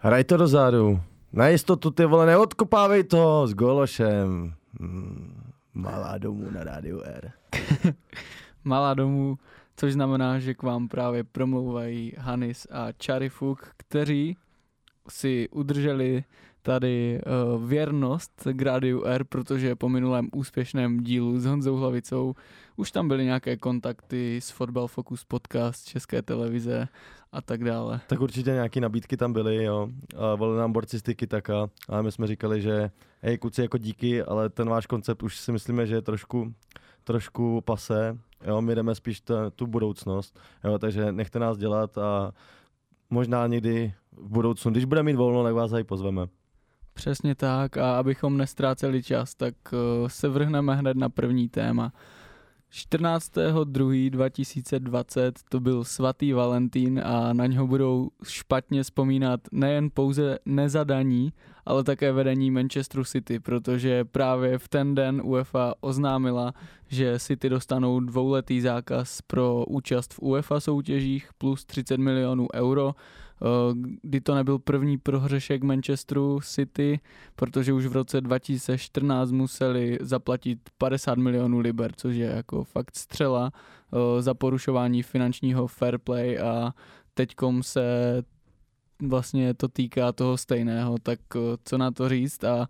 Hraj to dozadu. Na jistotu, ty vole, neodkopávej to s Gološem. Malá domů na Rádiu R. Malá domů, což znamená, že k vám právě promlouvají Hanis a Charifuk, kteří si udrželi tady věrnost k Rádiu R, protože po minulém úspěšném dílu s Honzou Hlavicou už tam byly nějaké kontakty s Football Focus podcast, České televize a tak dále. Tak určitě nějaké nabídky tam byly, jo. Volili nám borci z Tikitaka a my jsme říkali, že hej kuci, jako díky, ale ten váš koncept už si myslíme, že je trošku pase, jo, my jdeme spíš tu budoucnost, jo, takže nechte nás dělat a možná někdy v budoucnu, když bude mít volno, tak vás aj pozveme. Přesně tak, a abychom nestráceli čas, tak se vrhneme hned na první téma. 14.2.2020 to byl svatý Valentín a na něho budou špatně vzpomínat nejen pouze nezadaní, ale také vedení Manchesteru City, protože právě v ten den UEFA oznámila, že City dostanou 2letý zákaz pro účast v UEFA soutěžích plus 30 milionů euro, kdy to nebyl první prohřešek Manchesteru City, protože už v roce 2014 museli zaplatit 50 milionů liber, což je jako fakt střela za porušování finančního fair play a teďkom se vlastně to týká toho stejného, tak co na to říct a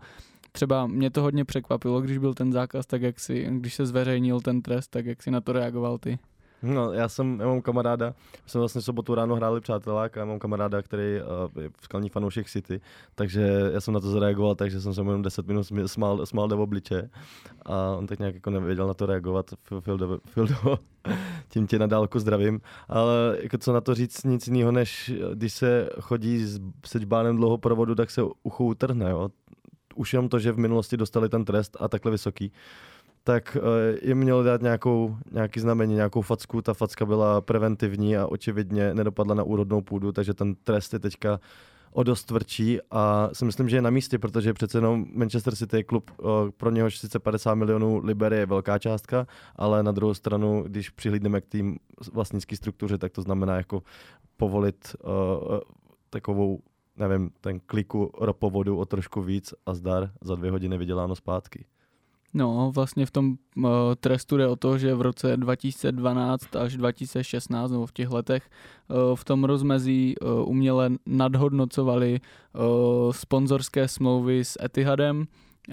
třeba mě to hodně překvapilo, když byl ten zákaz, tak jak když se zveřejnil ten trest, tak jak si na to reagoval ty? No, já mám kamaráda, my jsme vlastně sobotu ráno hráli přátelák a já mám kamaráda, který je skalní fanoušek City, takže já jsem na to zareagoval, takže jsem se jenom 10 minut smál do obliče a on tak nějak jako nevěděl na to reagovat, Fildo, tím tě na dálku zdravím, ale jako co na to říct, nic jiného, než když se chodí s sečbánem dlouho provodu, tak se ucho utrhne, jo. Už jenom to, že v minulosti dostali ten trest a takhle vysoký, tak jim mělo dát nějaký znamení, nějakou facku. Ta facka byla preventivní a očividně nedopadla na úrodnou půdu, takže ten trest je teďka o dost tvrdší a si myslím, že je na místě, protože přece jenom Manchester City je klub, pro něhož sice 50 milionů liber je velká částka, ale na druhou stranu, když přihlídneme k tým vlastnické struktuře, tak to znamená jako povolit takovou, nevím, ten kliku ropovodu o trošku víc a zdar, za 2 hodiny vyděláno zpátky. No, vlastně v tom trestu jde o to, že v roce 2012 až 2016, nebo v těch letech, v tom rozmezí uměle nadhodnocovali sponzorské smlouvy s Etihadem,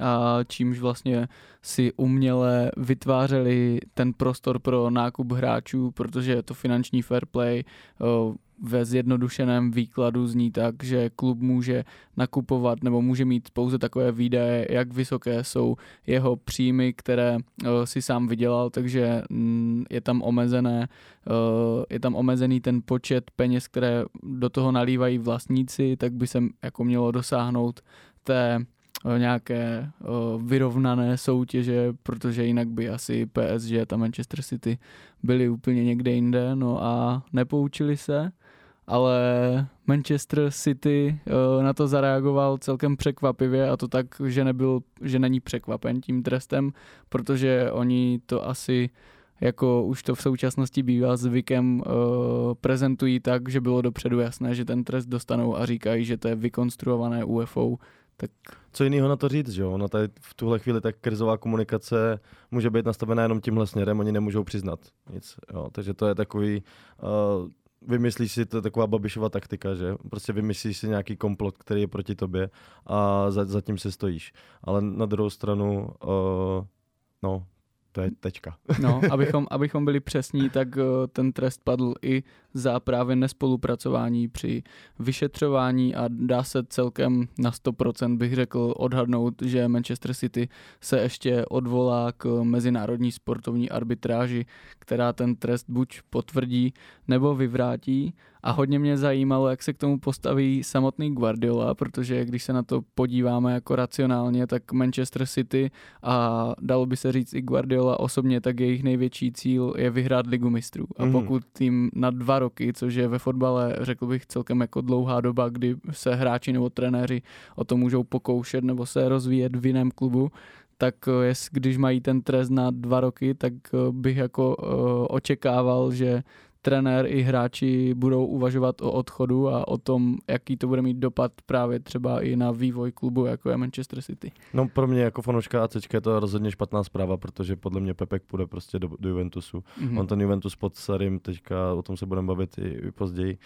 a čímž vlastně si uměle vytvářeli ten prostor pro nákup hráčů, protože je to finanční fair play, ve zjednodušeném výkladu zní tak, že klub může nakupovat nebo může mít pouze takové výdaje, jak vysoké jsou jeho příjmy, které si sám vydělal, takže je tam omezený ten počet peněz, které do toho nalívají vlastníci, tak by se jako mělo dosáhnout té nějaké vyrovnané soutěže, protože jinak by asi PSG a Manchester City byli úplně někde jinde, no a nepoučili se, ale Manchester City na to zareagoval celkem překvapivě a to tak, že není překvapen tím trestem, protože oni to asi, jako už to v současnosti bývá zvykem, prezentují tak, že bylo dopředu jasné, že ten trest dostanou a říkají, že to je vykonstruované UEFou. Tak co jiného na to říct, že jo? No tady v tuhle chvíli tak krizová komunikace může být nastavená jenom tímhle směrem, oni nemůžou přiznat nic, jo? Takže to je takový, vymyslíš si, to je taková Babišova taktika, že prostě vymyslíš si nějaký komplot, který je proti tobě a zatím se stojíš, ale na druhou stranu, no, to je tečka. No, abychom byli přesní, tak ten trest padl i za právě nespolupracování při vyšetřování a dá se celkem na 100%, bych řekl, odhadnout, že Manchester City se ještě odvolá k mezinárodní sportovní arbitráži, která ten trest buď potvrdí nebo vyvrátí. A hodně mě zajímalo, jak se k tomu postaví samotný Guardiola, protože když se na to podíváme jako racionálně, tak Manchester City a dalo by se říct i Guardiola osobně, tak jejich největší cíl je vyhrát Ligu mistrů. A pokud tím na 2 roky, což je ve fotbale, řekl bych, celkem jako dlouhá doba, kdy se hráči nebo trenéři o to můžou pokoušet nebo se rozvíjet v jiném klubu, tak když mají ten trest na 2 roky, tak bych jako očekával, že trenér i hráči budou uvažovat o odchodu a o tom, jaký to bude mít dopad právě třeba i na vývoj klubu, jako je Manchester City. No pro mě jako fanouška ACčka je to rozhodně špatná zpráva, protože podle mě Pepek půjde prostě do Juventusu. Mm-hmm. On ten Juventus pod Sarrim, teďka o tom se budeme bavit i později,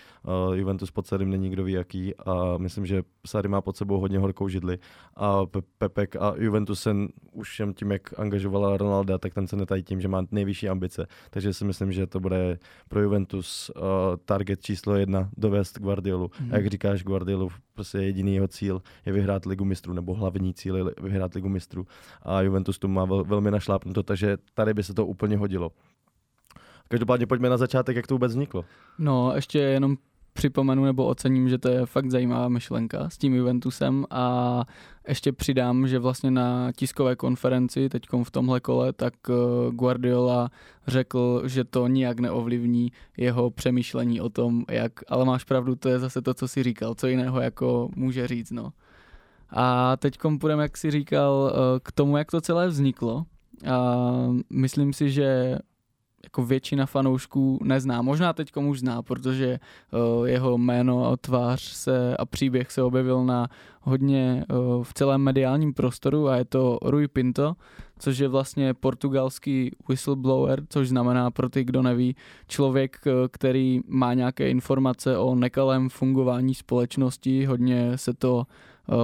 Juventus pod Sarrim není kdo ví jaký a myslím, že Sarri má pod sebou hodně horkou židli a Pepek a Juventus se už tím, jak angažovala Ronalda, tak ten se netají tím, že má nejvyšší ambice. Takže si myslím, že to bude pro Juventus target číslo 1 dovést Guardiolu. Mm-hmm. A jak říkáš, Guardiolu prostě jediný jeho cíl je vyhrát Ligu mistrů, nebo hlavní cíl je vyhrát Ligu mistrů. A Juventus tu má velmi našlápnuto, takže tady by se to úplně hodilo. Každopádně pojďme na začátek, jak to vůbec vzniklo. No, ještě jenom připomenu nebo ocením, že to je fakt zajímavá myšlenka s tím Juventusem a ještě přidám, že vlastně na tiskové konferenci teďkom v tomhle kole, tak Guardiola řekl, že to nijak neovlivní jeho přemýšlení o tom, jak, ale máš pravdu, to je zase to, co si říkal, co jiného jako může říct, no. A teďkom půjdeme, jak si říkal, k tomu, jak to celé vzniklo a myslím si, že jako většina fanoušků nezná. Možná teďkom už zná, protože jeho jméno a tvář se a příběh se objevil na hodně v celém mediálním prostoru a je to Rui Pinto, což je vlastně portugalský whistleblower, což znamená pro ty, kdo neví, člověk, který má nějaké informace o nekalém fungování společnosti. Hodně se to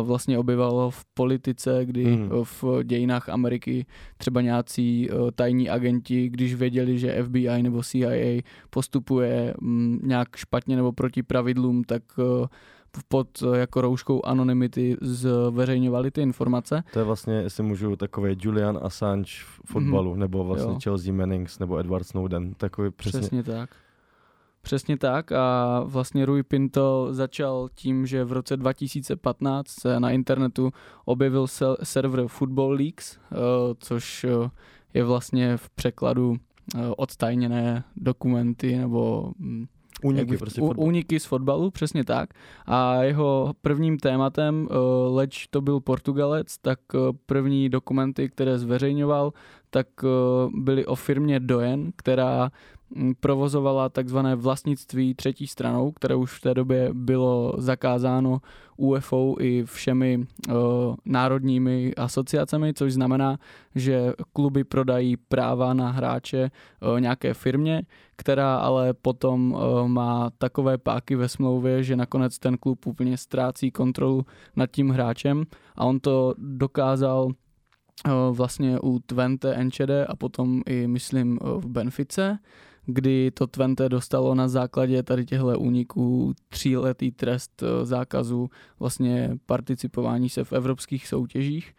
vlastně objevalo v politice, kdy v dějinách Ameriky třeba nějací tajní agenti, když věděli, že FBI nebo CIA postupuje nějak špatně nebo proti pravidlům, tak pod jako rouškou anonymity zveřejňovali ty informace. To je vlastně, jestli můžu, takový Julian Assange v fotbalu, nebo vlastně jo. Chelsea Mannings, nebo Edward Snowden, takový přesně. Přesně tak. Přesně tak a vlastně Rui Pinto začal tím, že v roce 2015 se na internetu objevil server Football Leaks, což je vlastně v překladu odtajněné dokumenty nebo úniky z fotbalu, přesně tak. A jeho prvním tématem, leč to byl Portugalec, tak první dokumenty, které zveřejňoval, tak byly o firmě Doyen, která provozovala takzvané vlastnictví třetí stranou, které už v té době bylo zakázáno UEFA i všemi národními asociacemi, což znamená, že kluby prodají práva na hráče nějaké firmě, která ale potom má takové páky ve smlouvě, že nakonec ten klub úplně ztrácí kontrolu nad tím hráčem a on to dokázal vlastně u Twente, Enschede a potom i myslím v Benfice, kdy to Twente dostalo na základě tady těchto úniků 3letý trest zákazu vlastně participování se v evropských soutěžích.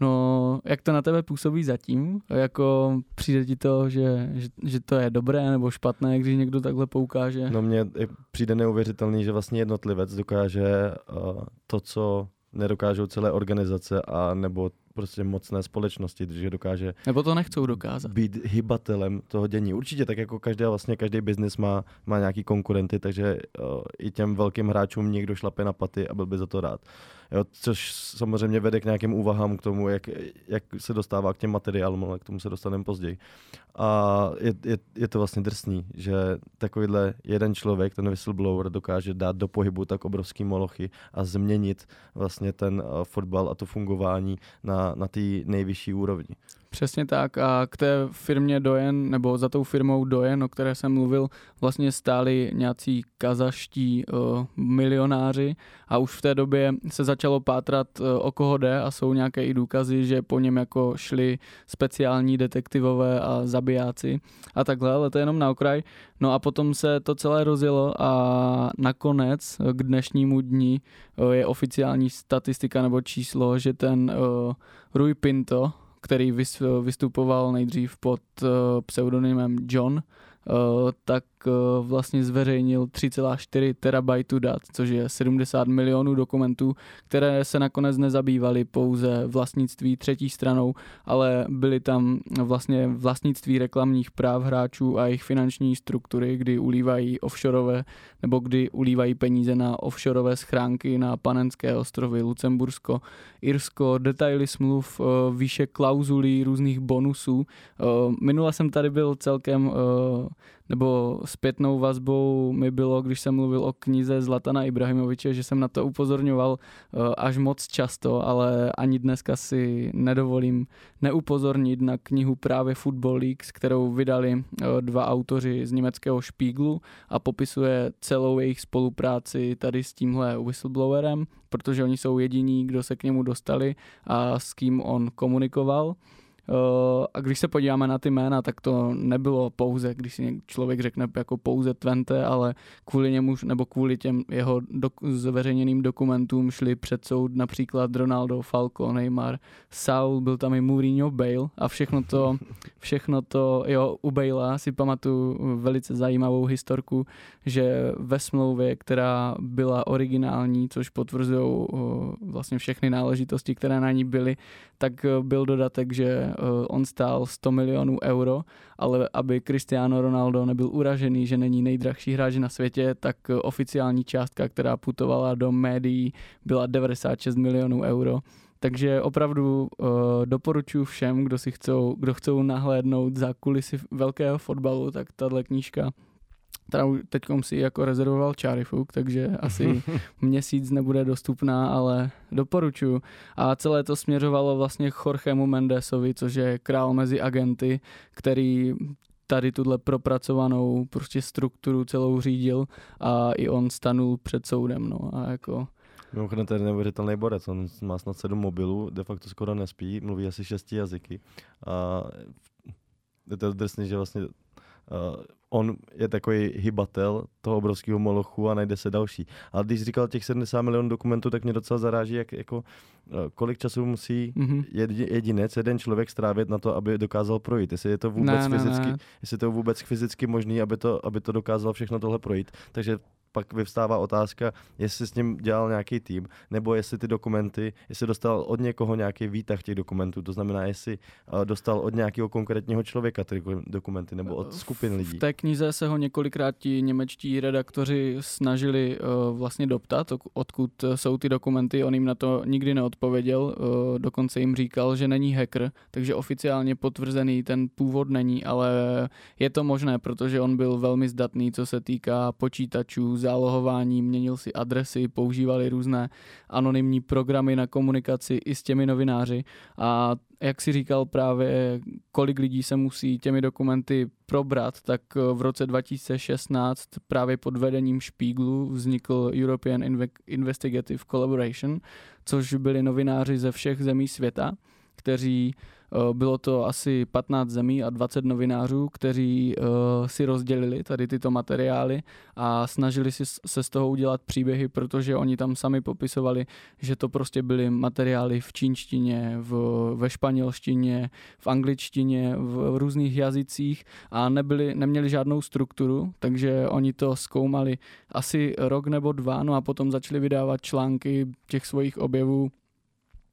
No, jak to na tebe působí zatím? Jako přijde ti to, že to je dobré nebo špatné, když někdo takhle poukáže? No mně přijde neuvěřitelný, že vlastně jednotlivec dokáže to, co nedokážou celé organizace a nebo prostě mocné společnosti, že dokáže... Nebo to nechcou dokázat. ...být hybatelem toho dění. Určitě, tak jako každý biznis má nějaký konkurenty, takže i těm velkým hráčům někdo šlape na paty a byl by za to rád. Jo, což samozřejmě vede k nějakým úvahám k tomu, jak se dostává k těm materiálům, ale k tomu se dostaneme později. A je to vlastně drsný, že takovýhle jeden člověk, ten whistleblower, dokáže dát do pohybu tak obrovský molochy a změnit vlastně ten fotbal a to fungování na té nejvyšší úrovni. Přesně tak a k té firmě Doyen, nebo za tou firmou Doyen, o které jsem mluvil, vlastně stáli nějací kazaští milionáři a už v té době se začalo pátrat, o koho jde a jsou nějaké i důkazy, že po něm jako šli speciální detektivové a zabijáci a takhle, ale to je jenom na okraj. No a potom se to celé rozjelo a nakonec k dnešnímu dni je oficiální statistika nebo číslo, že ten Rui Pinto, který vystupoval nejdřív pod pseudonymem John, tak vlastně zveřejnil 3,4 terabajtu dat, což je 70 milionů dokumentů, které se nakonec nezabývaly pouze vlastnictví třetí stranou, ale byly tam vlastně vlastnictví reklamních práv hráčů a jejich finanční struktury, kdy ulívají offshore nebo kdy ulívají peníze na offshore schránky na Panenské ostrovy, Lucembursko, Irsko, detaily smluv, výše klauzulí, různých bonusů. Minule jsem tady byl celkem nebo zpětnou vazbou mi bylo, když jsem mluvil o knize Zlatana Ibrahimoviče, že jsem na to upozorňoval až moc často, ale ani dneska si nedovolím neupozornit na knihu právě Football Leaks, kterou vydali dva autoři z německého Spiegelu a popisuje celou jejich spolupráci tady s tímhle whistleblowerem, protože oni jsou jediní, kdo se k němu dostali a s kým on komunikoval. A když se podíváme na ty jména, tak to nebylo pouze, když si člověk řekne jako pouze Twente, ale kvůli němu nebo kvůli těm jeho zveřejněným dokumentům šli před soud například Ronaldo, Falco, Neymar, Saul, byl tam i Mourinho, Bale a všechno to, jo, u Balea si pamatuju velice zajímavou historku, že ve smlouvě, která byla originální, což potvrzují vlastně všechny náležitosti, které na ní byly, tak byl dodatek, že on stál 100 milionů euro, ale aby Cristiano Ronaldo nebyl uražený, že není nejdražší hráč na světě, tak oficiální částka, která putovala do médií, byla 96 milionů euro. Takže opravdu doporučuji všem, kdo chcou nahlédnout za kulisy velkého fotbalu, tak tato knížka, kterou teďkom si jako rezervoval Charifuk, takže asi měsíc nebude dostupná, ale doporučuji. A celé to směřovalo vlastně k Jorgemu Mendesovi, což je král mezi agenty, který tady tuhle propracovanou prostě strukturu celou řídil a i on stanul před soudem, no a jako... Mimochodem, to je neuvěřitelný borec, on má snad 7 mobilů, de facto skoro nespí, mluví asi 6 jazyky a je to drsný, že vlastně on je takový hybatel toho obrovského molochu a najde se další. Ale když říkal těch 70 milionů dokumentů, tak mě docela zaráží, jak, jako, kolik času musí jedinec, jeden člověk strávit na to, aby dokázal projít. Jestli je to vůbec fyzicky možný, aby to dokázal všechno tohle projít. Takže pak vyvstává otázka, jestli s ním dělal nějaký tým, nebo jestli ty dokumenty, jestli dostal od někoho nějaký výtah těch dokumentů, to znamená, jestli dostal od nějakého konkrétního člověka ty dokumenty, nebo od skupin lidí. V té knize se ho několikrát ti němečtí redaktoři snažili vlastně doptat, odkud jsou ty dokumenty, on jim na to nikdy neodpověděl, dokonce jim říkal, že není hacker, takže oficiálně potvrzený ten původ není, ale je to možné, protože on byl velmi zdatný, co se týká počítačů, zálohování, měnil si adresy, používali různé anonymní programy na komunikaci i s těmi novináři a jak si říkal právě, kolik lidí se musí těmi dokumenty probrat, tak v roce 2016 právě pod vedením Spiegelu vznikl European Investigative Collaboration, což byli novináři ze všech zemí světa, kteří, bylo to asi 15 zemí a 20 novinářů, kteří si rozdělili tady tyto materiály a snažili se z toho udělat příběhy, protože oni tam sami popisovali, že to prostě byly materiály v čínštině, ve španělštině, v angličtině, v různých jazycích a neměli žádnou strukturu, takže oni to zkoumali asi rok nebo dva, no a potom začali vydávat články těch svojich objevů.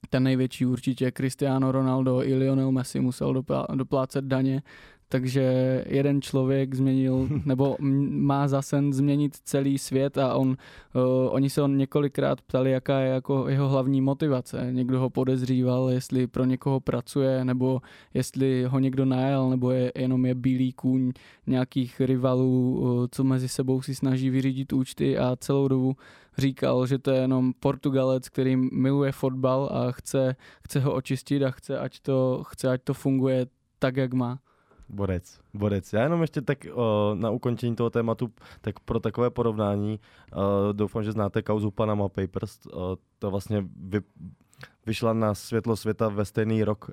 Ten největší určitě Cristiano Ronaldo i Lionel Messi musel doplácet daně, takže jeden člověk změnil, nebo má za sen změnit celý svět a oni se ho několikrát ptali, jaká je jako jeho hlavní motivace. Někdo ho podezříval, jestli pro někoho pracuje, nebo jestli ho někdo najal, nebo je jenom bílý kůň nějakých rivalů, co mezi sebou si snaží vyřídit účty a celou dobu říkal, že to je jenom Portugalec, který miluje fotbal a chce ho očistit a chce, ať to funguje tak, jak má. Borec. Já jenom ještě tak na ukončení toho tématu, tak pro takové porovnání doufám, že znáte kauzu Panama Papers. To vlastně vyšla na světlo světa ve stejný rok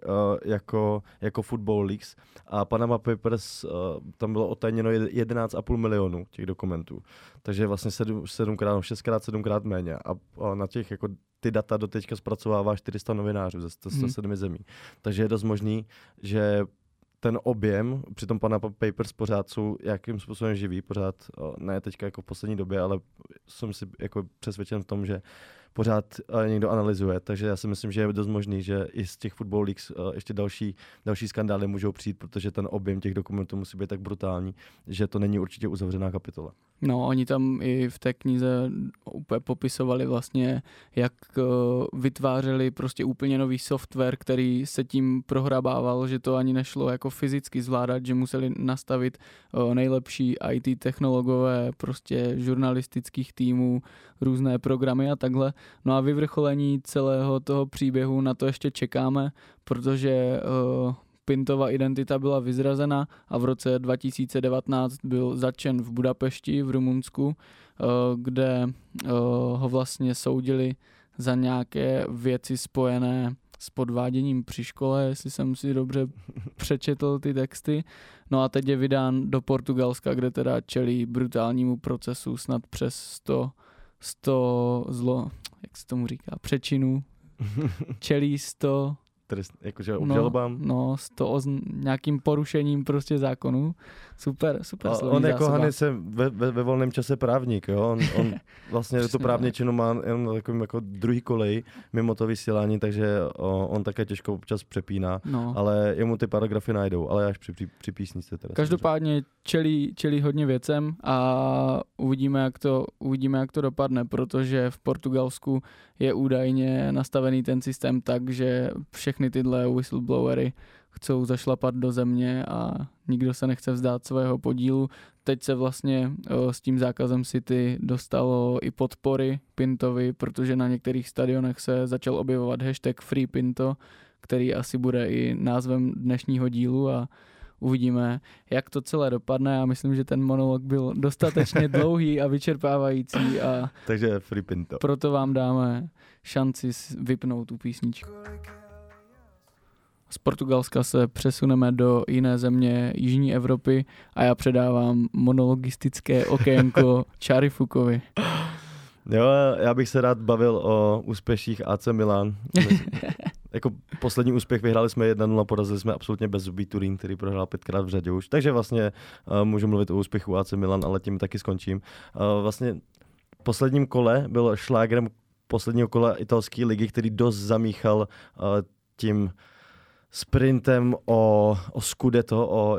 jako Football Leaks a Panama Papers, tam bylo odtajněno 11,5 milionů těch dokumentů. Takže vlastně 6x, 7x méně a na těch jako ty data doteďka zpracovává 400 novinářů ze 107 zemí. Takže je dost možný, že ten objem, přitom Panama Papers pořád jsou jakým způsobem živý, pořád ne teďka jako v poslední době, ale jsem si jako přesvědčen v tom, že pořád někdo analyzuje, takže já si myslím, že je dost možný, že i z těch Football Leaks ještě další skandály můžou přijít, protože ten objem těch dokumentů musí být tak brutální, že to není určitě uzavřená kapitola. No, oni tam i v té knize úplně popisovali vlastně, jak vytvářeli prostě úplně nový software, který se tím prohrabával, že to ani nešlo jako fyzicky zvládat, že museli nastavit nejlepší IT technologové prostě žurnalistických týmů, různé programy a takhle. No a vyvrcholení celého toho příběhu, na to ještě čekáme, protože Pintova identita byla vyzrazena a v roce 2019 byl zatčen v Budapešti v Rumunsku, kde ho vlastně soudili za nějaké věci spojené s podváděním při škole, jestli jsem si dobře přečetl ty texty. No a teď je vydán do Portugalska, kde teda čelí brutálnímu procesu snad přes 100 zlo, jak se tomu říká, přečinů. Čelí 100 trest, jakože obžalobám. No, s to nějakým porušením prostě zákonů. Super slovní on zásoba. On jako Hanis je ve volném čase právník, jo? On vlastně to právní činu má jenom na takovým jako druhý kolej mimo to vysílání, takže on také těžko občas přepíná, no. Ale jemu ty paragrafy najdou, ale až při písnice. Teda každopádně čelí hodně věcem a uvidíme, jak to dopadne, protože v Portugalsku je údajně nastavený ten systém tak, že všechny tyhle whistleblowery chcou zašlapat do země a nikdo se nechce vzdát svého podílu. Teď se vlastně s tím zákazem City dostalo i podpory Pintovi, protože na některých stadionech se začal objevovat hashtag Free Pinto, který asi bude i názvem dnešního dílu a uvidíme, jak to celé dopadne. Já myslím, že ten monolog byl dostatečně dlouhý a vyčerpávající. A takže Free Pinto. Proto vám dáme šanci vypnout tu písničku. Z Portugalska se přesuneme do jiné země jižní Evropy a já předávám monologistické okénko Charifukovi. Jo, já bych se rád bavil o úspěších AC Milan. Jako poslední úspěch vyhráli jsme 1-0, porazili jsme absolutně bezzubý Turín, který prohrál 5krát v řadě už. Takže vlastně můžu mluvit o úspěchu AC Milan, ale tím taky skončím. Vlastně v posledním kole byl šlágrem posledního kola italské ligy, který dost zamíchal tím sprintem o Scudetto, o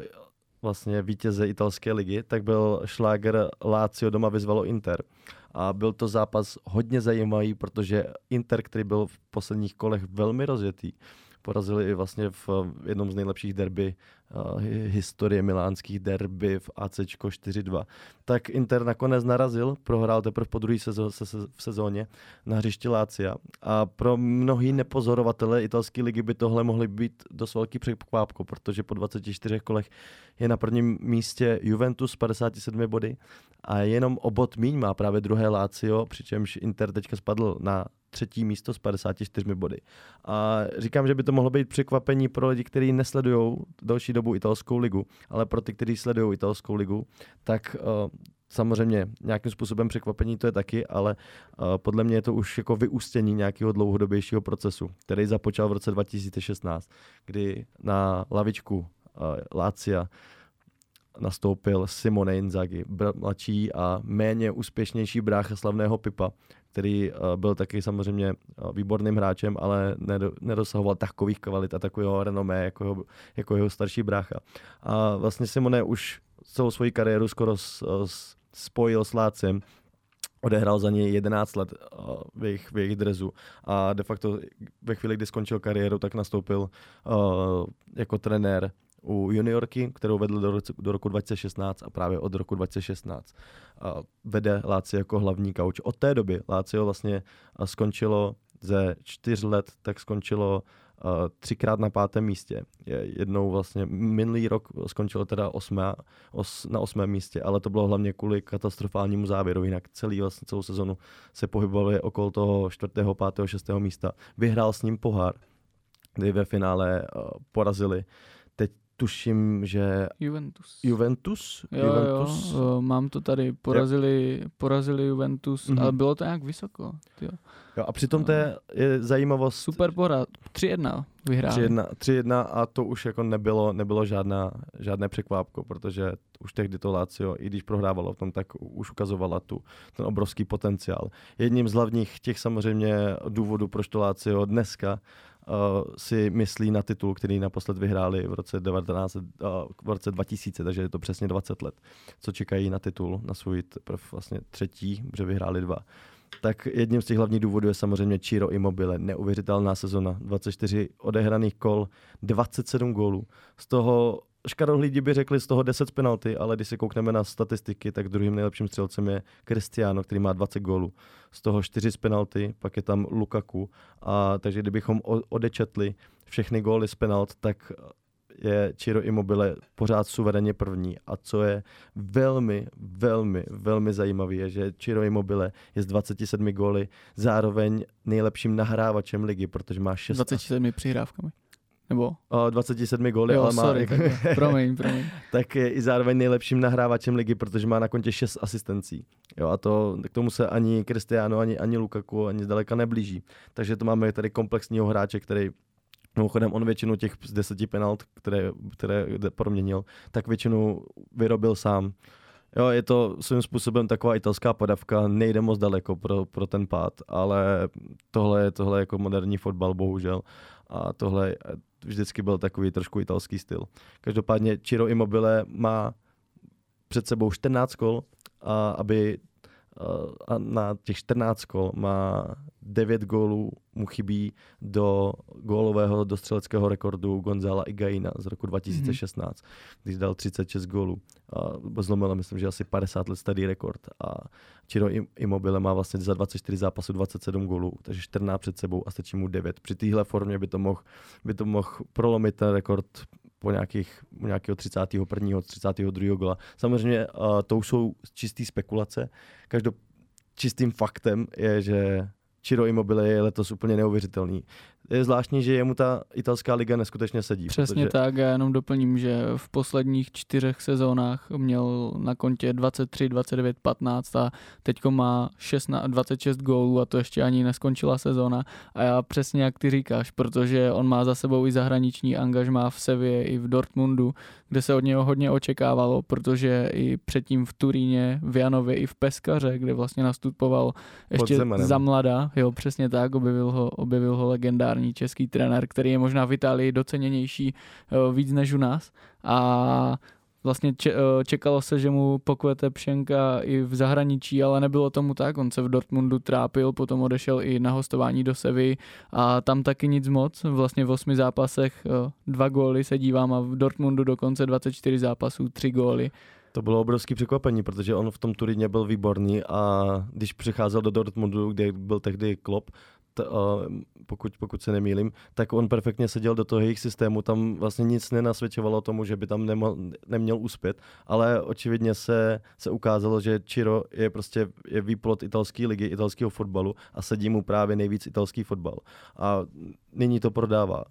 vlastně vítěze italské ligy, tak byl šláger Lazio doma vyzvalo Inter. A byl to zápas hodně zajímavý, protože Inter, který byl v posledních kolech velmi rozjetý, porazili i vlastně v jednom z nejlepších derby historie milánských derby v ACčko 4-2. Tak Inter nakonec narazil, prohrál teprve po druhé v sezóně na hřišti Lazia. A pro mnohý nepozorovatele italské ligy by tohle mohly být dost velký překvápko, protože po 24 kolech je na prvním místě Juventus 57 body a jenom o bod míň má právě druhé Lazio, přičemž Inter teďka spadl na třetí místo s 54 body. A říkám, že by to mohlo být překvapení pro lidi, kteří nesledují další dobu italskou ligu, ale pro ty, kteří sledují italskou ligu, tak samozřejmě nějakým způsobem překvapení to je taky, ale podle mě je to už jako vyústění nějakého dlouhodobějšího procesu, který započal v roce 2016, kdy na lavičku Lazia nastoupil Simone Inzaghi, mladší a méně úspěšnější brácha slavného Pipa, který byl taky samozřejmě výborným hráčem, ale nedosahoval takových kvalit a takového renomé jako jeho starší brácha. A vlastně Simone už celou svoji kariéru skoro spojil s Laziem, odehrál za něj 11 let v jejich drezu a de facto ve chvíli, kdy skončil kariéru, tak nastoupil jako trenér u juniorky, kterou vedl do roku 2016 a právě od roku 2016 vede Lazio jako hlavní kouč. Od té doby Lazio vlastně skončilo ze 4 let, tak skončilo 3krát na 5. místě. Jednou vlastně minulý rok skončilo teda na 8. místě, ale to bylo hlavně kvůli katastrofálnímu závěru, jinak celou sezonu se pohybovali okolo toho 4., 5., 6. místa. Vyhrál s ním pohár, kdy ve finále porazili teď tuším, že... Juventus? Juventus. Jo, mám to tady. Porazili Juventus, ale bylo to nějak vysoko. Tyjo. Jo, a přitom to je zajímavost... Super poraz. 3-1 vyhráli. 3-1 a to už jako nebylo žádné překvápko, protože už tehdy to Lazio, i když prohrávalo v tom, tak už ukazovala ten obrovský potenciál. Jedním z hlavních těch samozřejmě důvodů, proč to Lazio dneska si myslí na titul, který naposled vyhráli v roce 2000, takže je to přesně 20 let, co čekají na titul, na svůj vlastně třetí, protože vyhráli dva. Tak jedním z těch hlavních důvodů je samozřejmě Ciro Immobile. Neuvěřitelná sezona, 24 odehraných kol, 27 gólů. Z toho škarohlídi by řekli z toho 10 z penalty, ale když se koukneme na statistiky, tak druhým nejlepším střelcem je Cristiano, který má 20 gólů. Z toho 4 z penalty, pak je tam Lukaku. A takže kdybychom odečetli všechny góly z penalt, tak je Ciro Immobile pořád suverénně první. A co je velmi, velmi, velmi zajímavé, je, že Ciro Immobile je z 27 góly zároveň nejlepším nahrávačem ligy, protože má 6... 27 přihrávkami. Nebo? 27 góly, ale má... Promiň. Tak je i zároveň nejlepším nahrávačem ligy, protože má na kontě 6 asistencí. Jo, a to, k tomu se ani Cristiano, ani Lukaku, ani zdaleka neblíží. Takže to máme tady komplexního hráče, který... Mimochodem, on většinu těch z 10 penalt, které proměnil, tak většinu vyrobil sám. Jo, je to svým způsobem taková italská padavka, nejde moc daleko pro ten pád, ale tohle je jako moderní fotbal, bohužel. A tohle vždycky byl takový trošku italský styl. Každopádně Ciro Immobile má před sebou 14 kol, a na těch 14 kol má 9 gólů, mu chybí do gólového dostřeleckého rekordu Gonzala Higuaína z roku 2016, když dal 36 gólů. Zlomil, myslím, že asi 50 let starý rekord. A Ciro Immobile má vlastně za 24 zápasů 27 gólů, takže 14 před sebou a stačí mu 9. Při téhle formě by to mohl prolomit ten rekord po nějakého 31. 32. gola. Samozřejmě to už jsou čistý spekulace. Čistým faktem je, že Ciro Immobile je letos úplně neuvěřitelný. Je zvláštní, že jemu ta italská liga neskutečně sedí. Přesně tak, já jenom doplním, že v posledních 4 sezónách měl na kontě 23, 29, 15 a teďko má 26 gólů a to ještě ani neskončila sezóna. A já přesně jak ty říkáš, protože on má za sebou i zahraniční angažmá v Sevě i v Dortmundu, kde se od něho hodně očekávalo, protože i předtím v Turíně, v Janově i v Peskaře, kde vlastně nastupoval ještě za mladá. Jo, přesně tak, objevil ho legendárně český trenér, který je možná v Itálii doceněnější víc než u nás. A vlastně čekalo se, že mu pokvete pšenka i v zahraničí, ale nebylo tomu tak. On se v Dortmundu trápil, potom odešel i na hostování do Sevy a tam taky nic moc. Vlastně v 8 zápasech 2 góly se dívám a v Dortmundu dokonce 24 zápasů 3 góly. To bylo obrovské překvapení, protože on v tom Turíně byl výborný a když přicházel do Dortmundu, kde byl tehdy Klopp, pokud se nemýlím, tak on perfektně seděl do toho jejich systému, tam vlastně nic nenasvědčovalo tomu, že by tam neměl uspět, ale očividně se ukázalo, že Ciro je prostě výplod italské ligy, italského fotbalu a sedí mu právě nejvíc italský fotbal. A nyní to prodává.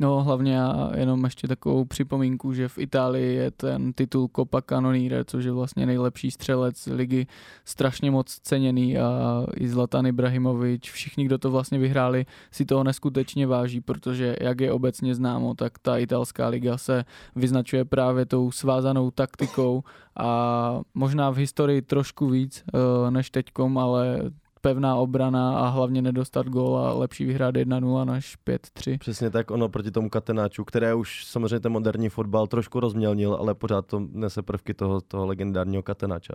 No hlavně já jenom ještě takovou připomínku, že v Itálii je ten titul Coppa Cannoniere, což je vlastně nejlepší střelec ligy, strašně moc ceněný a i Zlatan Ibrahimovič, všichni, kdo to vlastně vyhráli, si toho neskutečně váží, protože jak je obecně známo, tak ta italská liga se vyznačuje právě tou svázanou taktikou a možná v historii trošku víc než teďkom, ale pevná obrana a hlavně nedostat gól a lepší vyhrát 1-0 než 5-3. Přesně tak, ono proti tomu Catenáču, které už samozřejmě ten moderní fotbal trošku rozmělnil, ale pořád to nese prvky toho legendárního Catenáča.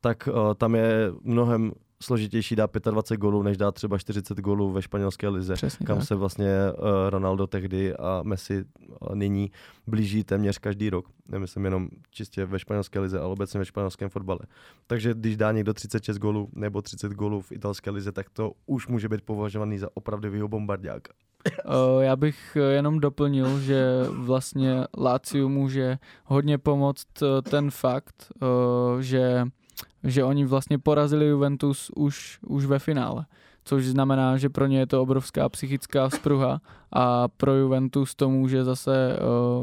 Tak tam je mnohem složitější dá 25 gólů, než dá třeba 40 gólů ve španělské lize, přesně kam tak. Se vlastně Ronaldo tehdy a Messi nyní blíží téměř každý rok. Nemyslím jenom čistě ve španělské lize, ale obecně ve španělském fotbale. Takže když dá někdo 36 gólů nebo 30 gólů v italské lize, tak to už může být považovaný za opravdovýho bombardáka. Já bych jenom doplnil, že vlastně Lazio může hodně pomoct ten fakt, že oni vlastně porazili Juventus už ve finále. což znamená, že pro ně je to obrovská psychická vzpruha a pro Juventus to může zase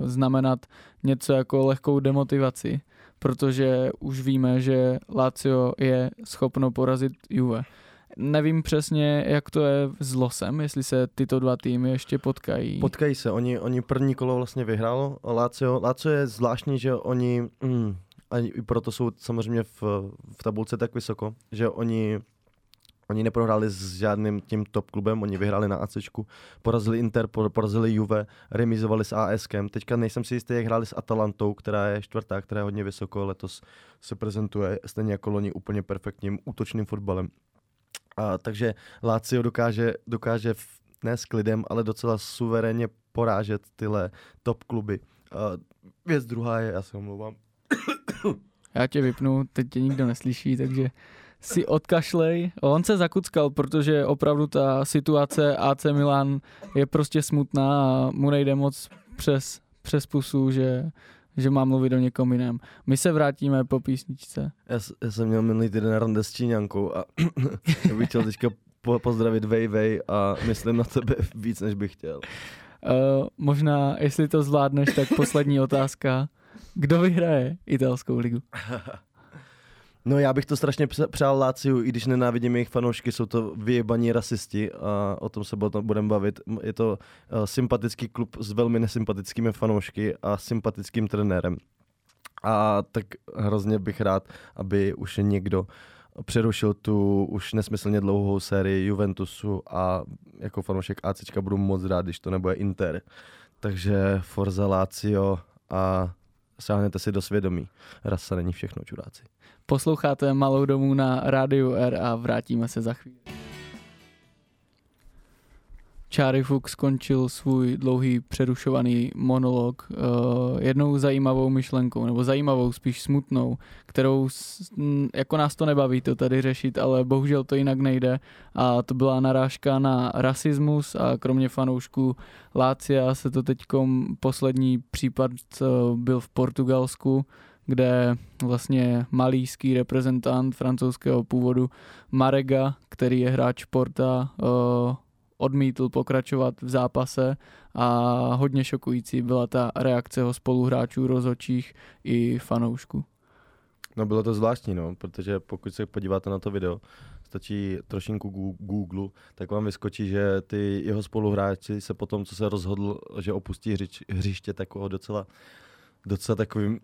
znamenat něco jako lehkou demotivaci, protože už víme, že Lazio je schopno porazit Juve. Nevím přesně, jak to je s losem, jestli se tyto dva týmy ještě potkají. Potkají se, oni první kolo vlastně vyhrálo Lazio. Lazio je zvláštní, že oni, a i proto jsou samozřejmě v tabulce tak vysoko, že oni neprohráli s žádným tím top klubem, oni vyhráli na ACčku, porazili Inter, porazili Juve, remizovali s ASkem. Teďka nejsem si jistý, jak hráli s Atalantou, která je čtvrtá, která je hodně vysoko, letos se prezentuje stejně jako loni úplně perfektním útočným fotbalem. A takže Lazio dokáže ne s klidem, ale docela suverénně porážet tyhle top kluby. A věc druhá je, já se omlouvám. Já tě vypnu, teď tě nikdo neslyší, takže si odkašlej. On se zakuckal, protože opravdu ta situace AC Milan je prostě smutná a mu nejde moc přes pusu, že mám mluvit o někom jiném. My se vrátíme po písničce. Já jsem měl minulý týden rande s Číňankou a bych chtěl teďka pozdravit Weiwei a myslím na tebe víc, než bych chtěl. Možná, jestli to zvládneš, tak poslední otázka. Kdo vyhraje italskou ligu? No já bych to strašně přál Láciu, i když nenávidím jejich fanoušky, jsou to vyjebaní rasisti a o tom se budeme bavit. Je to sympatický klub s velmi nesympatickými fanoušky a sympatickým trenérem. A tak hrozně bych rád, aby už někdo přerušil tu už nesmyslně dlouhou sérii Juventusu a jako fanoušek ACčka budu moc rád, když to nebude Inter. Takže Forza Lazio a sáhnete si do svědomí. Rasa není všechno, čuráci. Posloucháte Malou domů na Rádiu R a vrátíme se za chvíli. Charifuk skončil svůj dlouhý přerušovaný monolog jednou zajímavou myšlenkou, nebo zajímavou, spíš smutnou, kterou, jako nás to nebaví to tady řešit, ale bohužel to jinak nejde. A to byla narážka na rasismus a kromě fanoušků Lazia se to teďkom poslední případ byl v Portugalsku, kde vlastně malijský reprezentant francouzského původu Marega, který je hráč Porta, odmítl pokračovat v zápase a hodně šokující byla ta reakce jeho spoluhráčů, rozhodčích i fanoušků. No bylo to zvláštní, no, protože pokud se podíváte na to video, stačí trošinku Google, tak vám vyskočí, že ty jeho spoluhráči se potom, co se rozhodl, že opustí hřiště, tak ho docela takovým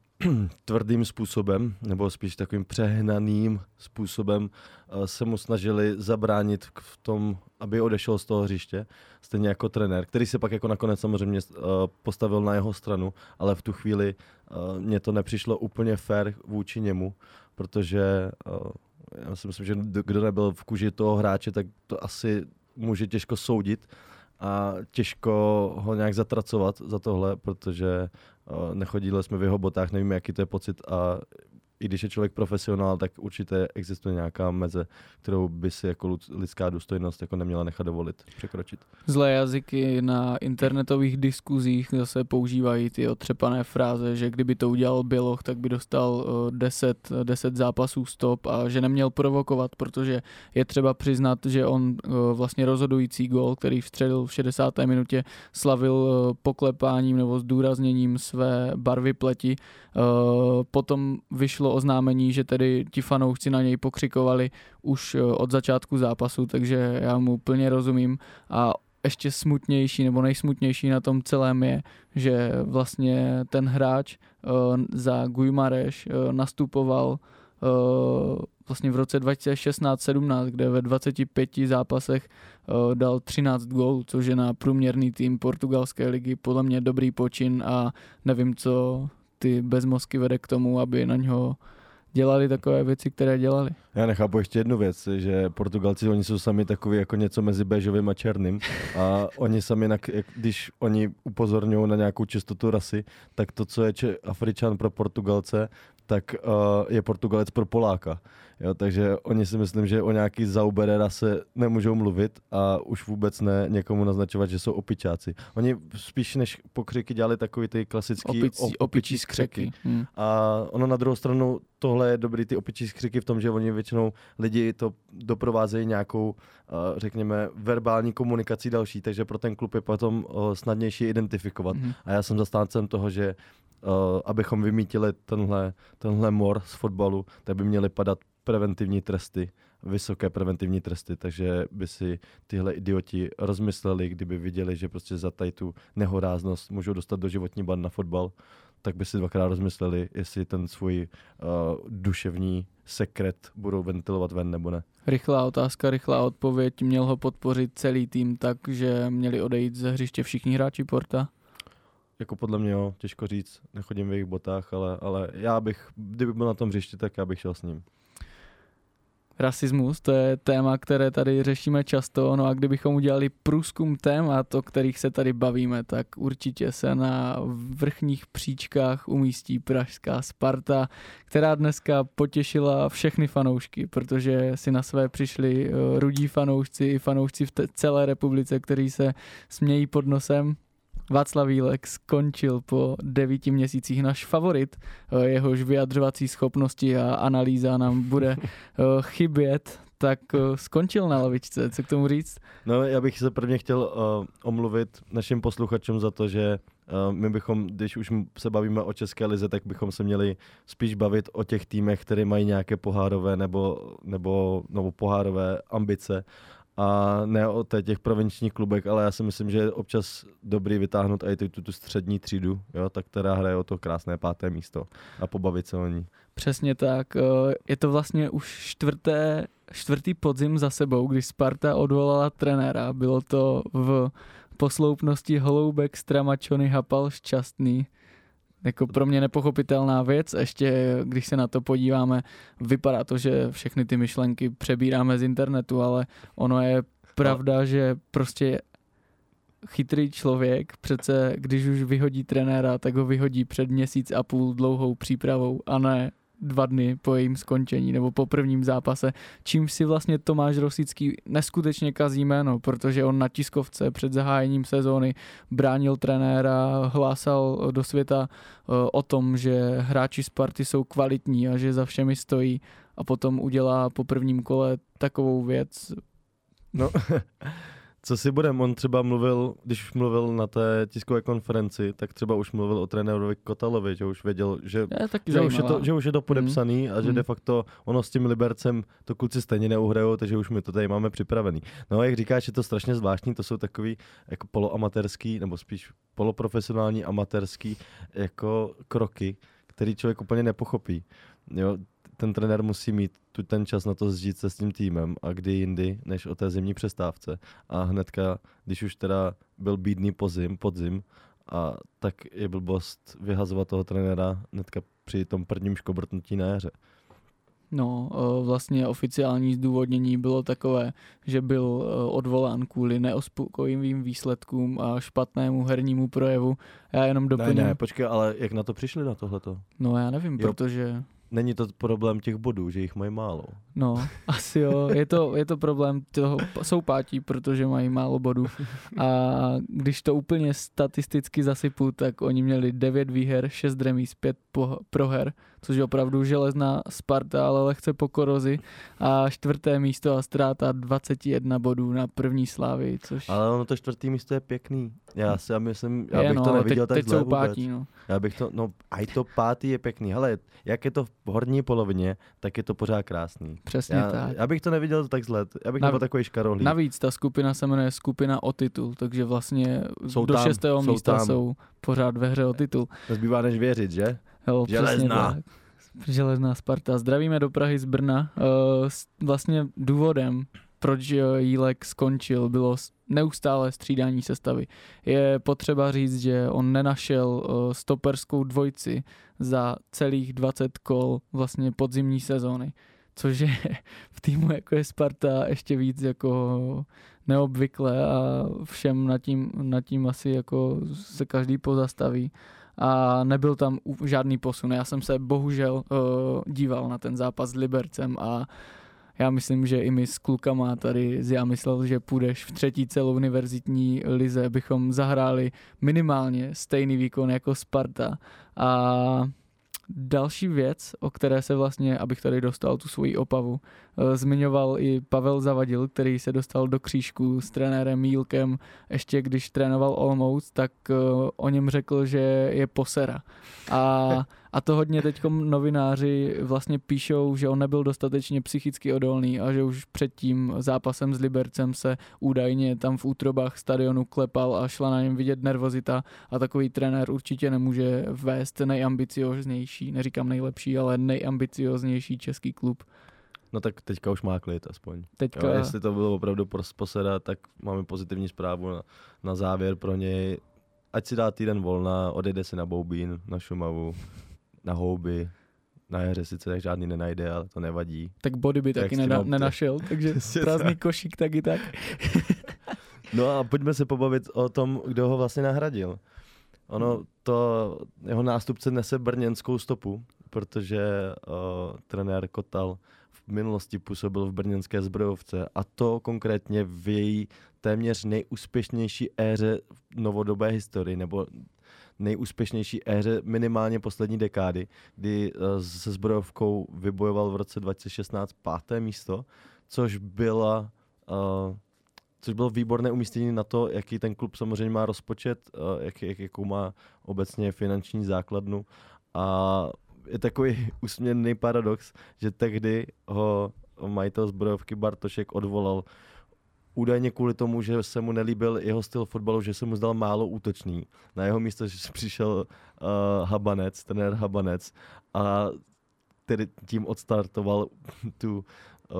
tvrdým způsobem, nebo spíš takovým přehnaným způsobem se mu snažili zabránit v tom, aby odešel z toho hřiště, stejně jako trenér, který se pak jako nakonec samozřejmě postavil na jeho stranu, ale v tu chvíli mně to nepřišlo úplně fair vůči němu, protože já si myslím, že kdo nebyl v kůži toho hráče, tak to asi může těžko soudit a těžko ho nějak zatracovat za tohle, protože nechodili jsme v jeho botách, nevíme, jaký to je pocit a i když je člověk profesionál, tak určitě existuje nějaká meze, kterou by si jako lidská důstojnost jako neměla nechat dovolit překročit. Zlé jazyky na internetových diskuzích zase používají ty otřepané fráze, že kdyby to udělal Běloch, tak by dostal 10 zápasů stop a že neměl provokovat, protože je třeba přiznat, že on vlastně rozhodující gól, který vstřelil v 60. minutě, slavil poklepáním nebo zdůrazněním své barvy pleti. Potom vyšlo oznámení, že tedy ti fanoušci na něj pokřikovali už od začátku zápasu, takže já mu plně rozumím a ještě smutnější nebo nejsmutnější na tom celém je, že vlastně ten hráč za Guimarães nastupoval vlastně v roce 2016-17, kde ve 25 zápasech dal 13 gólů, což je na průměrný tým portugalské ligy podle mě dobrý počin a nevím, co ty bezmozky vede k tomu, aby na něho dělali takové věci, které dělali. Já nechápu ještě jednu věc, že Portugalci, oni jsou sami takový jako něco mezi béžovým a černým a oni sami, když oni upozorňují na nějakou čistotu rasy, tak to, co je Afričan pro Portugalce, tak je Portugalec pro Poláka. Jo, takže oni si myslím, že o nějaký Zauberera se nemůžou mluvit a už vůbec ne někomu naznačovat, že jsou opičáci. Oni spíš než pokřiky dělali takový ty klasický opičí skřiky. A ono na druhou stranu tohle je dobrý ty opičí skřiky v tom, že oni většinou lidi to doprovázejí nějakou, řekněme, verbální komunikací další, takže pro ten klub je potom snadnější identifikovat. A já jsem zastáncem toho, že abychom vymítili tenhle mor z fotbalu, tak by měly padat preventivní tresty, vysoké preventivní tresty, takže by si tyhle idioti rozmysleli, kdyby viděli, že prostě za tady tu nehoráznost můžou dostat doživotní ban na fotbal, tak by si dvakrát rozmysleli, jestli ten svůj duševní sekret budou ventilovat ven nebo ne. Rychlá otázka, rychlá odpověď. Měl ho podpořit celý tým tak, že měli odejít ze hřiště všichni hráči Porta? Jako podle mě jo, těžko říct, nechodím v jejich botách, ale já bych, kdyby byl na tom hřišti, tak já bych šel s ním. Rasismus, to je téma, které tady řešíme často, no a kdybychom udělali průzkum témat, o kterých se tady bavíme, tak určitě se na vrchních příčkách umístí pražská Sparta, která dneska potěšila všechny fanoušky, protože si na své přišli rudí fanoušci i fanoušci v celé republice, kteří se smějí pod nosem. Václav Jílek skončil po 9 měsících, náš favorit, jehož vyjadřovací schopnosti a analýza nám bude chybět, tak skončil na lavičce, co k tomu říct? No, já bych se prvně chtěl omluvit našim posluchačům za to, že my bychom, když už se bavíme o České lize, tak bychom se měli spíš bavit o těch týmech, které mají nějaké pohárové nebo pohárové ambice, a ne o těch provinčních klubech, ale já si myslím, že je občas dobrý vytáhnout i tu střední třídu, jo, tak která hraje o to krásné 5. místo a pobavit se o ní. Přesně tak. Je to vlastně už čtvrtý podzim za sebou, když Sparta odvolala trenéra. Bylo to v posloupnosti Holoubek, Stramačony, Hapal, Šťastný. Jako pro mě nepochopitelná věc, ještě když se na to podíváme, vypadá to, že všechny ty myšlenky přebíráme z internetu, ale ono je pravda, že prostě chytrý člověk přece, když už vyhodí trenéra, tak ho vyhodí před 1,5 měsíce dlouhou přípravou a ne 2 dny po jejím skončení nebo po prvním zápase, čím si vlastně Tomáš Rosický neskutečně kazí jméno, protože on na tiskovce před zahájením sezóny bránil trenéra, hlásal do světa o tom, že hráči Sparty jsou kvalitní a že za všemi stojí, a potom udělá po prvním kole takovou věc. No, co si budem, on třeba mluvil, když už mluvil na té tiskové konferenci, tak třeba už mluvil o trenérovi Kotalovi, že už věděl, že už je to podepsaný a že de facto ono s tím Libercem to kluci stejně neuhrajou, takže už my to tady máme připravený. No a jak říkáš, je to strašně zvláštní, to jsou takový jako poloamatérský, nebo spíš poloprofesionální amatérský jako kroky, který člověk úplně nepochopí. Jo? Ten trenér musí mít ten čas na to sžít se s tím týmem, a kdy jindy než o té zimní přestávce. A hnedka, když už teda byl bídný podzim, a tak je blbost vyhazovat toho trenéra hnedka při tom prvním škobrtnutí na jaře. No, vlastně oficiální zdůvodnění bylo takové, že byl odvolán kvůli neuspokojivým výsledkům a špatnému hernímu projevu. Já jenom doplním. Ne, počkej, ale jak na to přišli na tohleto? No, já nevím, protože... Není to problém těch bodů, že jich mají málo. No, asi jo. Je to problém toho soupátí, protože mají málo bodů. A když to úplně statisticky zasypu, tak oni měli 9 výher, 6 remíz, 5 proher, což je opravdu železná Sparta, ale lehce po korozi. A 4. místo a ztráta 21 bodů na první Slávy, což... Ale ono to 4. místo je pěkný. Já bych to neviděl tak zle vůbec. A i to 5. je pěkný. Hele, jak je to v horní polovině, tak je to pořád krásný. Přesně tak. Já bych to neviděl tak zle. Já bych nebyl takový škarohlík. Navíc ta skupina se jmenuje skupina o titul, takže vlastně jsou do 6. místa jsou pořád ve hře o titul. Nezbývá než věřit, že? Jo, železná. Železná Sparta. Zdravíme do Prahy z Brna. Vlastně důvodem, proč Jílek skončil, bylo neustále střídání sestavy. Je potřeba říct, že on nenašel stoperskou dvojici za celých 20 kol vlastně podzimní sezóny, což je v týmu, jako je Sparta, ještě víc jako neobvyklé a všem nad tím asi jako se každý pozastaví. a nebyl tam žádný posun. Já jsem se bohužel díval na ten zápas s Libercem a já myslím, že i my s klukama tady, já myslel, že půjdeš v 3. celouniverzitní lize, bychom zahráli minimálně stejný výkon jako Sparta. A další věc, o které se vlastně, abych tady dostal tu svoji opavu, zmiňoval i Pavel Zavadil, který se dostal do křížku s trenérem Mílkem, ještě když trénoval Olomouc, tak o něm řekl, že je posera. A to hodně teď novináři vlastně píšou, že on nebyl dostatečně psychicky odolný a že už před tím zápasem s Libercem se údajně tam v útrobách stadionu klepal a šla na něm vidět nervozita a takový trenér určitě nemůže vést nejambicioznější, neříkám nejlepší, ale nejambicioznější český klub. No tak teďka už má klid aspoň. Teďka... Jo, jestli to bylo opravdu poseda, tak máme pozitivní zprávu na závěr pro něj. Ať si dá týden volna, odejde si na Boubín, na Šumavu, na houby, na jaře sice tak žádný nenajde, ale to nevadí. Tak body by taky nenašel, takže prázdný košík taky tak. No a pojďme se pobavit o tom, kdo ho vlastně nahradil. Ono to, jeho nástupce nese brněnskou stopu, protože trenér Kotal v minulosti působil v brněnské Zbrojovce a to konkrétně v její téměř nejúspěšnější éře novodobé historii, nebo nejúspěšnější éře minimálně poslední dekády, kdy se Zbrojovkou vybojoval v roce 2016 5. místo, což bylo výborné umístění na to, jaký ten klub samozřejmě má rozpočet, jakou má obecně finanční základnu. A je takový usměrný paradox, že tehdy ho majitel Zbrojovky Bartošek odvolal údajně kvůli tomu, že se mu nelíbil jeho styl fotbalu, že se mu zdal málo útočný. Na jeho místo přišel Habanec, trenér Habanec, a tedy tím odstartoval tu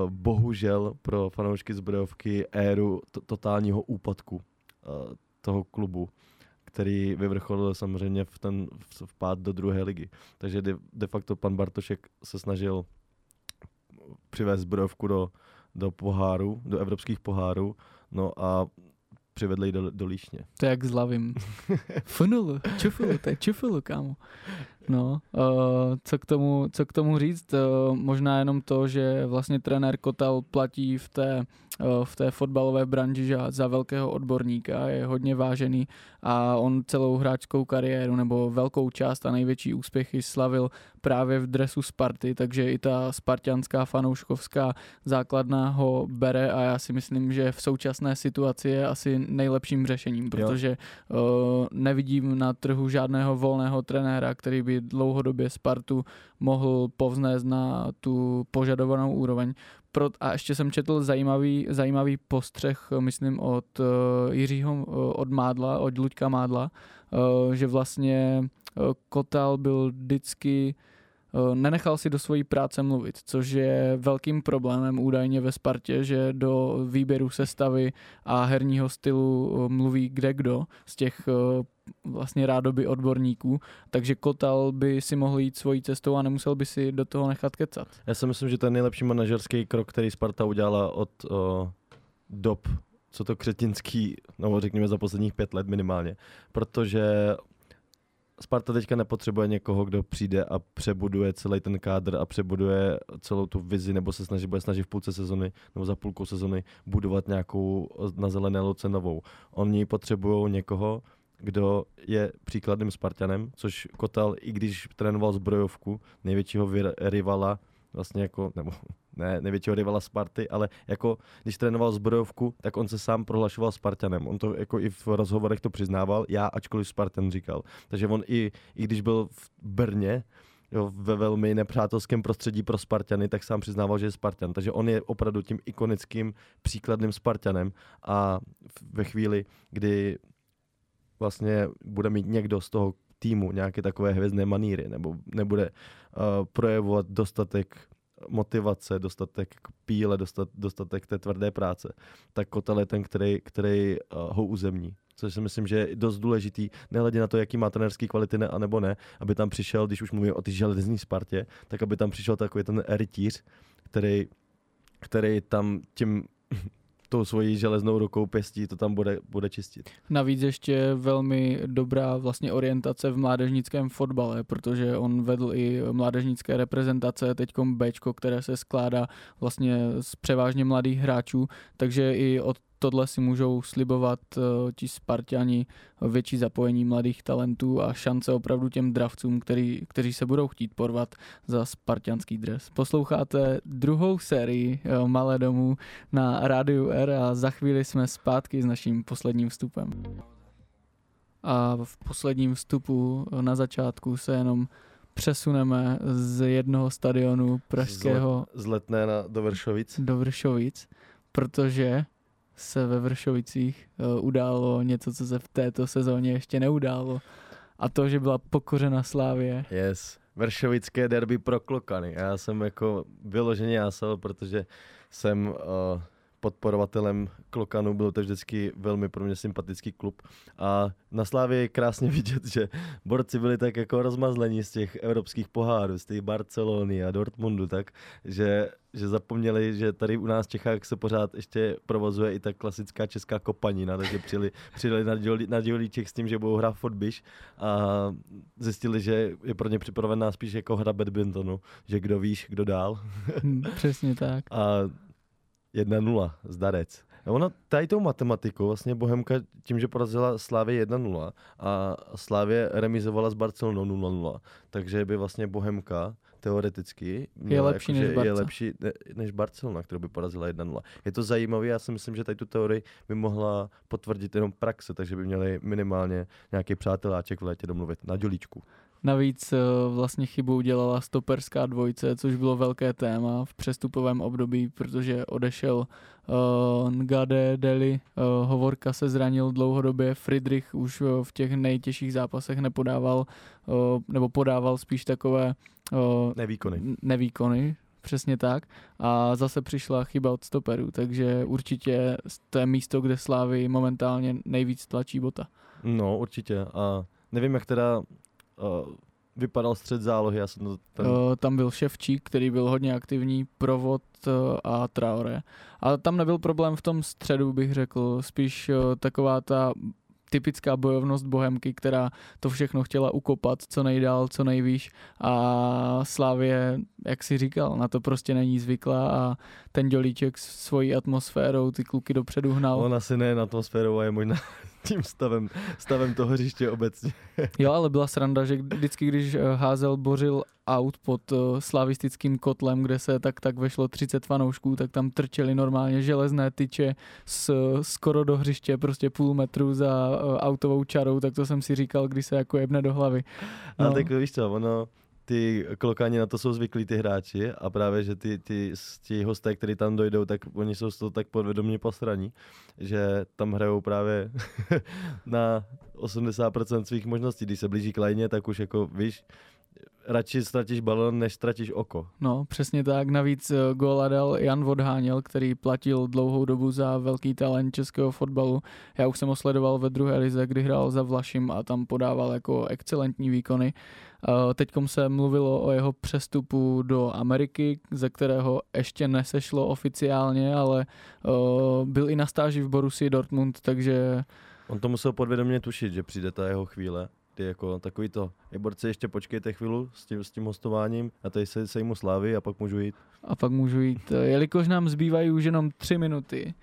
bohužel pro fanoušky Zbrojovky éru totálního úpadku toho klubu, který vyvrcholil samozřejmě v ten vpád do druhé ligy. Takže de facto pan Bartošek se snažil přivést Zbrojovku do poháru, do evropských pohárů, no a přivedli ji do Líšně. To jak zlavím. Čufulu, kámo. No, co k tomu říct? Možná jenom to, že vlastně trenér Kotal platí v té fotbalové branži za velkého odborníka, je hodně vážený a on celou hráčskou kariéru nebo velkou část a největší úspěchy slavil právě v dresu Sparty, takže i ta spartianská fanouškovská základna ho bere a já si myslím, že v současné situaci je asi nejlepším řešením, protože nevidím na trhu žádného volného trenéra, který by dlouhodobě Spartu mohl povznést na tu požadovanou úroveň. A ještě jsem četl zajímavý postřeh, myslím, od Jiřího, od Mádla, od Luďka Mádla, že vlastně Kotal byl vždycky, nenechal si do svojí práce mluvit, což je velkým problémem údajně ve Spartě, že do výběru sestavy a herního stylu mluví kdekdo z těch vlastně rádoby odborníků, takže Kotal by si mohl jít svojí cestou a nemusel by si do toho nechat kecat. Já si myslím, že to je nejlepší manažerský krok, který Sparta udělala od dob, co to křetinský, nebo řekněme za posledních 5 let minimálně, protože Sparta teďka nepotřebuje někoho, kdo přijde a přebuduje celý ten kádr a přebuduje celou tu vizi, nebo se bude snažit v půlce sezony nebo za půlkou sezony budovat nějakou na zelené louce novou. Oni potřebují někoho, kdo je příkladným Spartanem, což Kotal, i když trénoval Zbrojovku, největšího rivala, vlastně jako, nebo ne, největšího rivala Sparty, ale jako když trénoval Zbrojovku, tak on se sám prohlašoval Spartanem. On to jako i v rozhovorech to přiznával, já ačkoliv Spartan říkal. Takže on i když byl v Brně, jo, ve velmi nepřátelském prostředí pro Spartany, tak sám přiznával, že je Spartan. Takže on je opravdu tím ikonickým příkladným Spartanem a ve chvíli, kdy vlastně bude mít někdo z toho týmu nějaké takové hvězdné maníry, nebo nebude projevovat dostatek motivace, dostatek píle, dostatek té tvrdé práce, tak Kotel je ten, který ho uzemní. Což si myslím, že je dost důležitý, nehledě na to, jaký má trenérský kvality ne, anebo ne, aby tam přišel, když už mluvím o ty železní Spartě, tak aby tam přišel takový ten rytíř, který tam tím tou svojí železnou rukou pěstí to tam bude čistit. Navíc ještě velmi dobrá vlastně orientace v mládežnickém fotbale, protože on vedl i mládežnické reprezentace, teďkom Bčko, které se skládá vlastně z převážně mladých hráčů, takže i od tohle si můžou slibovat ti Sparťani větší zapojení mladých talentů a šance opravdu těm dravcům, kteří se budou chtít porvat za sparťanský dres. Posloucháte druhou sérii Malé domů na Rádiu R a za chvíli jsme zpátky s naším posledním vstupem. A v posledním vstupu na začátku se jenom přesuneme z jednoho stadionu pražského... Z Letné do Vršovic. Do Vršovic, protože se ve Vršovicích událo něco, co se v této sezóně ještě neudálo. A to, že byla pokořena Slávie. Yes. Vršovické derby pro klokany. Já jsem jako vyloženě jásal, protože jsem podporovatelem klokanů. Byl to vždycky velmi pro mě sympatický klub. A na Slávii je krásně vidět, že borci byli tak jako rozmazlení z těch evropských pohárů, z té Barcelony a Dortmundu, tak, že zapomněli, že tady u nás v Čechách se pořád ještě provozuje i ta klasická česká kopanina, takže přijeli na dělíček s tím, že budou hrát fotbiš a zjistili, že je pro ně připravená spíš jako hra badmintonu, že kdo víš, kdo dál. Přesně tak. A 1-0, zdarec. Ona tady tou matematikou, vlastně Bohemka tím, že porazila Slávě 1-0 a Slávě remizovala s Barcelonou 0-0, takže by vlastně Bohemka teoreticky je lepší, jako, než je lepší než Barcelona, kterou by porazila 1-0. Je to zajímavé, já si myslím, že tady tu teorii by mohla potvrdit jenom praxe, takže by měli minimálně nějaký přáteláček v létě domluvit na dělíčku. Navíc vlastně chybu udělala stoperská dvojice, což bylo velké téma v přestupovém období, protože odešel Ngade Deli, Hovorka se zranil dlouhodobě, Friedrich už v těch nejtěžších zápasech nepodával, nebo podával spíš takové nevýkony. Přesně tak. A zase přišla chyba od stoperů, takže určitě to je místo, kde Slávy momentálně nejvíc tlačí Bota. No určitě a nevím, jak teda vypadal střed zálohy. Já jsem tam byl Ševčík, který byl hodně aktivní, Provod a Traoré. A tam nebyl problém v tom středu, bych řekl. Spíš taková ta typická bojovnost Bohemky, která to všechno chtěla ukopat, co nejdál, co nejvýš. A Slávie, jak si říkal, na to prostě není zvyklá a ten dělíček s svojí atmosférou ty kluky dopředu hnal. On asi nejen atmosférou, a je možná tím stavem toho hřiště obecně. Jo, ale byla sranda, že vždycky, když házel, bořil aut pod slavistickým kotlem, kde se tak vešlo 30 fanoušků, tak tam trčeli normálně železné tyče skoro do hřiště, prostě půl metru za autovou čarou, tak to jsem si říkal, když se jako jebne do hlavy. No. Ale tak víš co, ono... Ty klokani na to jsou zvyklí ty hráči a právě, že ti hosté, kteří tam dojdou, tak oni jsou z toho tak podvědomě posraní, že tam hrajou právě na 80% svých možností. Když se blíží k lajně, tak už jako víš, radši ztratíš balón, než ztratíš oko. No, přesně tak. Navíc góla dal Jan Vodháněl, který platil dlouhou dobu za velký talent českého fotbalu. Já už jsem ho sledoval ve druhé lize, kdy hrál za Vlašim a tam podával jako excelentní výkony. Teďkom se mluvilo o jeho přestupu do Ameriky, ze kterého ještě nesešlo oficiálně, ale byl i na stáži v Borussii Dortmund, takže... On to musel podvědomě tušit, že přijde ta jeho chvíle. Ty jako takový to, borci, ještě počkejte chvíli s tím hostováním a tady se sejmu Slávy a pak můžu jít. A pak můžu jít. Jelikož nám zbývají už jenom 3 minuty,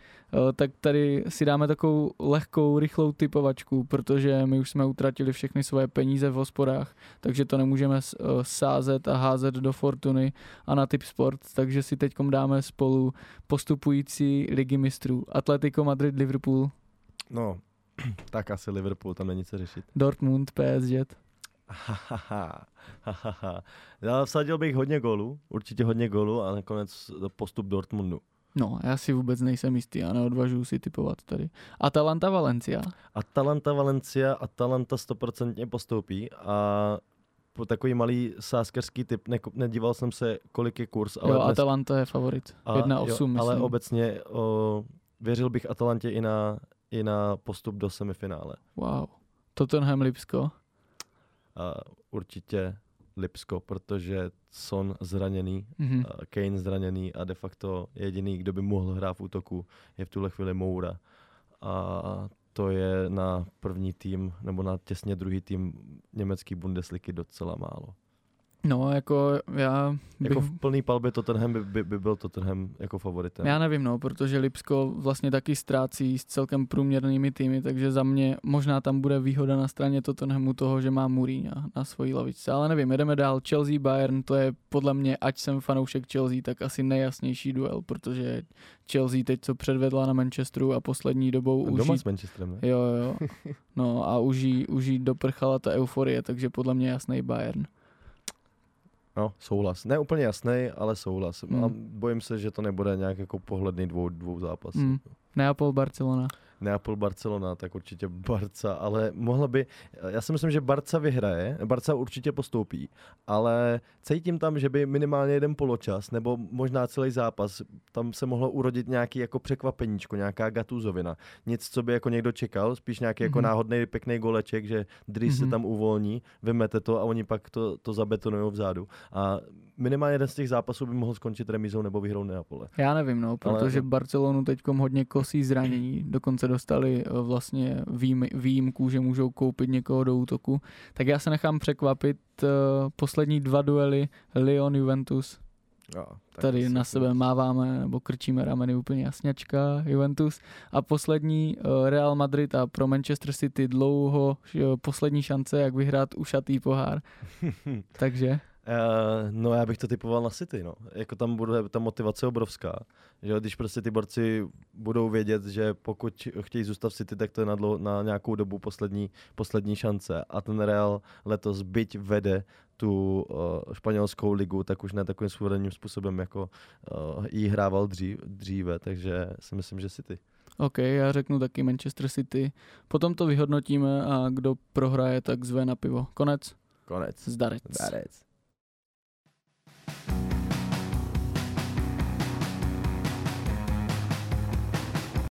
tak tady si dáme takovou lehkou, rychlou typovačku, protože my už jsme utratili všechny svoje peníze v hospodách, takže to nemůžeme sázet a házet do fortuny a na Tipsport, takže si teďkom dáme spolu postupující Ligy mistrů. Atletico Madrid, Liverpool. No, tak asi Liverpool, tam není co řešit. Dortmund, PSG. Já vsadil bych hodně gólů a nakonec postup Dortmundu. No, já si vůbec nejsem jistý a neodvažuji si typovat tady. Atalanta Valencia, Atalanta 100% postoupí a takový malý sáskerský typ, nedíval jsem se, kolik je kurz. Ale jo, Atalanta je favorit, 1,8 myslím. Ale obecně věřil bych Atalantě i na postup do semifinále. Wow. Tottenham Lipsko? Určitě Lipsko, protože Son zraněný, Kane zraněný a de facto jediný, kdo by mohl hrát v útoku, je v tuhle chvíli Moura. A to je na první tým, nebo na těsně druhý tým německý Bundesligy docela málo. No, jako já bych... Jako v plný palbě Tottenham by byl Tottenham jako favoritem. Já nevím, no, protože Lipsko vlastně taky ztrácí s celkem průměrnými týmy, takže za mě možná tam bude výhoda na straně Tottenhamu toho, že má Mourinha na svojí lavičce. Ale nevím, jedeme dál. Chelsea, Bayern, to je podle mě, ať jsem fanoušek Chelsea, tak asi nejjasnější duel, protože Chelsea teď co předvedla na Manchesteru a poslední dobou už doma s Manchesterem, ne? Jo. No a už jí doprchala ta euforie, takže podle mě jasný Bayern. No, souhlas. Ne úplně jasný, ale souhlas. A bojím se, že to nebude nějak jako pohledný dvou zápas. Neapol-Barcelona. Neapol-Barcelona, tak určitě Barca, ale mohla by... Já si myslím, že Barca vyhraje, Barca určitě postoupí, ale cítím tam, že by minimálně jeden poločas, nebo možná celý zápas, tam se mohlo urodit nějaký jako překvapeníčko, nějaká gatuzovina. Nic, co by jako někdo čekal, spíš nějaký jako náhodný pěkný goleček, že Dries se tam uvolní, vymete to a oni pak to zabetonujou vzadu. A minimálně jeden z těch zápasů by mohl skončit remízou nebo výhrou Neapole. Já nevím, no, protože Barcelonu teďkom hodně kosí zranění, dokonce dostali vlastně výjimku, že můžou koupit někoho do útoku. Tak já se nechám překvapit, poslední dva duely Lyon-Juventus. Tady na sebe máváme nebo krčíme rameny úplně jasňačka Juventus. A poslední Real Madrid a pro Manchester City dlouho poslední šance, jak vyhrát ušatý pohár. Takže... No já bych to typoval na City, no. Jako tam bude ta motivace obrovská, že když prostě ty borci budou vědět, že pokud chtějí zůstat v City, tak to je na nějakou dobu poslední šance. A ten Real letos byť vede tu španělskou ligu, tak už ne takovým suverénním způsobem, jako jí hrával dříve, takže si myslím, že City. OK, já řeknu taky Manchester City. Potom to vyhodnotíme a kdo prohraje, tak zve na pivo. Konec. Zdarec.